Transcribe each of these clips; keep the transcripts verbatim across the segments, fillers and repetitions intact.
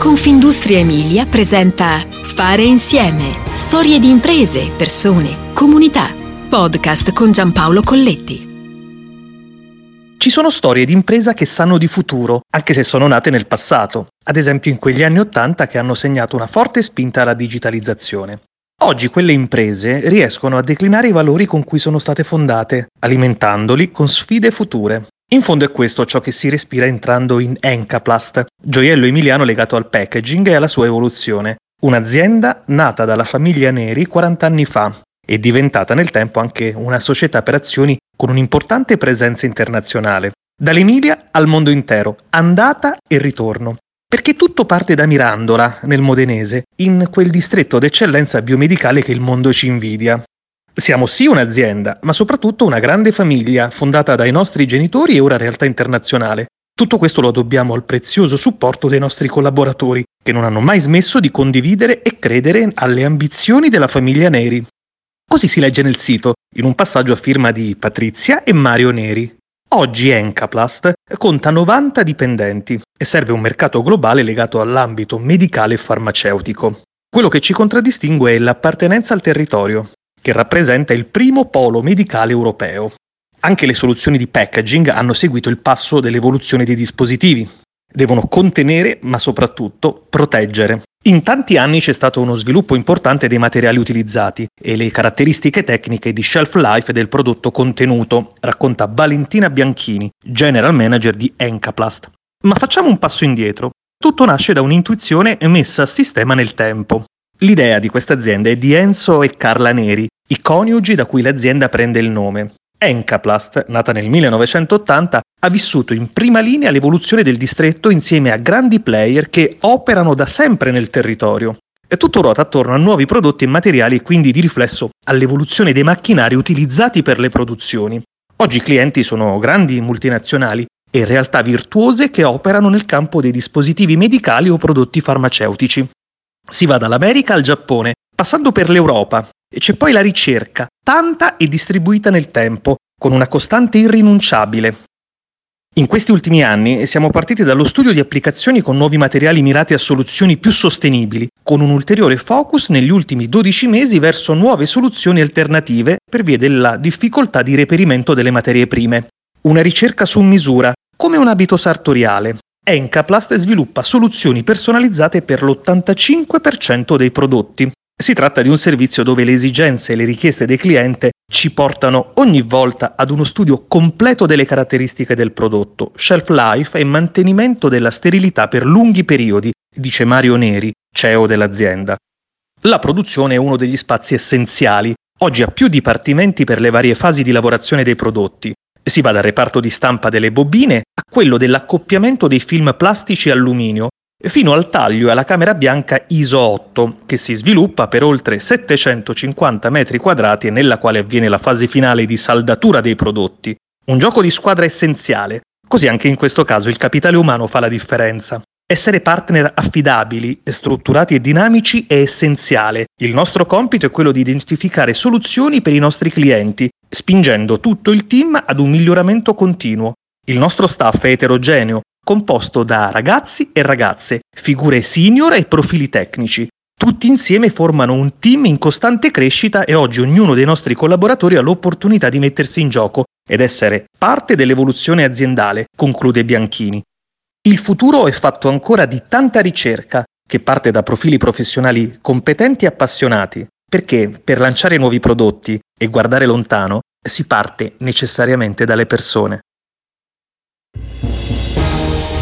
Confindustria Emilia presenta Fare Insieme. Storie di imprese, persone, comunità. Podcast con Giampaolo Colletti. Ci sono storie di impresa che sanno di futuro, anche se sono nate nel passato. Ad esempio in quegli anni Ottanta che hanno segnato una forte spinta alla digitalizzazione. Oggi quelle imprese riescono a declinare i valori con cui sono state fondate, alimentandoli con sfide future. In fondo è questo ciò che si respira entrando in Encaplast, gioiello emiliano legato al packaging e alla sua evoluzione. Un'azienda nata dalla famiglia Neri quaranta anni fa e diventata nel tempo anche una società per azioni con un'importante presenza internazionale. Dall'Emilia al mondo intero, andata e ritorno. Perché tutto parte da Mirandola, nel Modenese, in quel distretto d'eccellenza biomedicale che il mondo ci invidia. Siamo sì un'azienda, ma soprattutto una grande famiglia, fondata dai nostri genitori e ora realtà internazionale. Tutto questo lo dobbiamo al prezioso supporto dei nostri collaboratori, che non hanno mai smesso di condividere e credere alle ambizioni della famiglia Neri. Così si legge nel sito, in un passaggio a firma di Patrizia e Mario Neri. Oggi Encaplast conta novanta dipendenti e serve un mercato globale legato all'ambito medicale e farmaceutico. Quello che ci contraddistingue è l'appartenenza al territorio, che rappresenta il primo polo medicale europeo. Anche le soluzioni di packaging hanno seguito il passo dell'evoluzione dei dispositivi. Devono contenere, ma soprattutto proteggere. In tanti anni c'è stato uno sviluppo importante dei materiali utilizzati e le caratteristiche tecniche di shelf life del prodotto contenuto, racconta Valentina Bianchini, General Manager di Encaplast. Ma facciamo un passo indietro. Tutto nasce da un'intuizione messa a sistema nel tempo. L'idea di questa azienda è di Enzo e Carla Neri, i coniugi da cui l'azienda prende il nome. Encaplast, nata nel millenovecentottanta, ha vissuto in prima linea l'evoluzione del distretto insieme a grandi player che operano da sempre nel territorio. E tutto ruota attorno a nuovi prodotti e materiali e quindi di riflesso all'evoluzione dei macchinari utilizzati per le produzioni. Oggi i clienti sono grandi multinazionali e realtà virtuose che operano nel campo dei dispositivi medicali o prodotti farmaceutici. Si va dall'America al Giappone, passando per l'Europa, e c'è poi la ricerca, tanta e distribuita nel tempo, con una costante irrinunciabile. In questi ultimi anni siamo partiti dallo studio di applicazioni con nuovi materiali mirati a soluzioni più sostenibili, con un ulteriore focus negli ultimi dodici mesi verso nuove soluzioni alternative per via della difficoltà di reperimento delle materie prime. Una ricerca su misura, come un abito sartoriale. Encaplast sviluppa soluzioni personalizzate per l'ottantacinque per cento dei prodotti. Si tratta di un servizio dove le esigenze e le richieste del cliente ci portano ogni volta ad uno studio completo delle caratteristiche del prodotto, shelf life e mantenimento della sterilità per lunghi periodi, dice Mario Neri, C E O dell'azienda. La produzione è uno degli spazi essenziali. Oggi ha più dipartimenti per le varie fasi di lavorazione dei prodotti. Si va dal reparto di stampa delle bobine a quello dell'accoppiamento dei film plastici e alluminio, fino al taglio e alla camera bianca ISO otto, che si sviluppa per oltre settecentocinquanta metri quadrati e nella quale avviene la fase finale di saldatura dei prodotti. Un gioco di squadra essenziale, così anche in questo caso il capitale umano fa la differenza. Essere partner affidabili, strutturati e dinamici è essenziale. Il nostro compito è quello di identificare soluzioni per i nostri clienti, spingendo tutto il team ad un miglioramento continuo. Il nostro staff è eterogeneo, composto da ragazzi e ragazze, figure senior e profili tecnici. Tutti insieme formano un team in costante crescita e oggi ognuno dei nostri collaboratori ha l'opportunità di mettersi in gioco ed essere parte dell'evoluzione aziendale, conclude Bianchini. Il futuro è fatto ancora di tanta ricerca, che parte da profili professionali competenti e appassionati, perché per lanciare nuovi prodotti e guardare lontano si parte necessariamente dalle persone.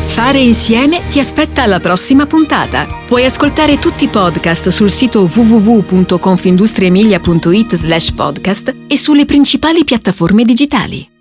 Fare Insieme ti aspetta alla prossima puntata. Puoi ascoltare tutti i podcast sul sito w w w punto confindustriemilia punto i t slash podcast e sulle principali piattaforme digitali.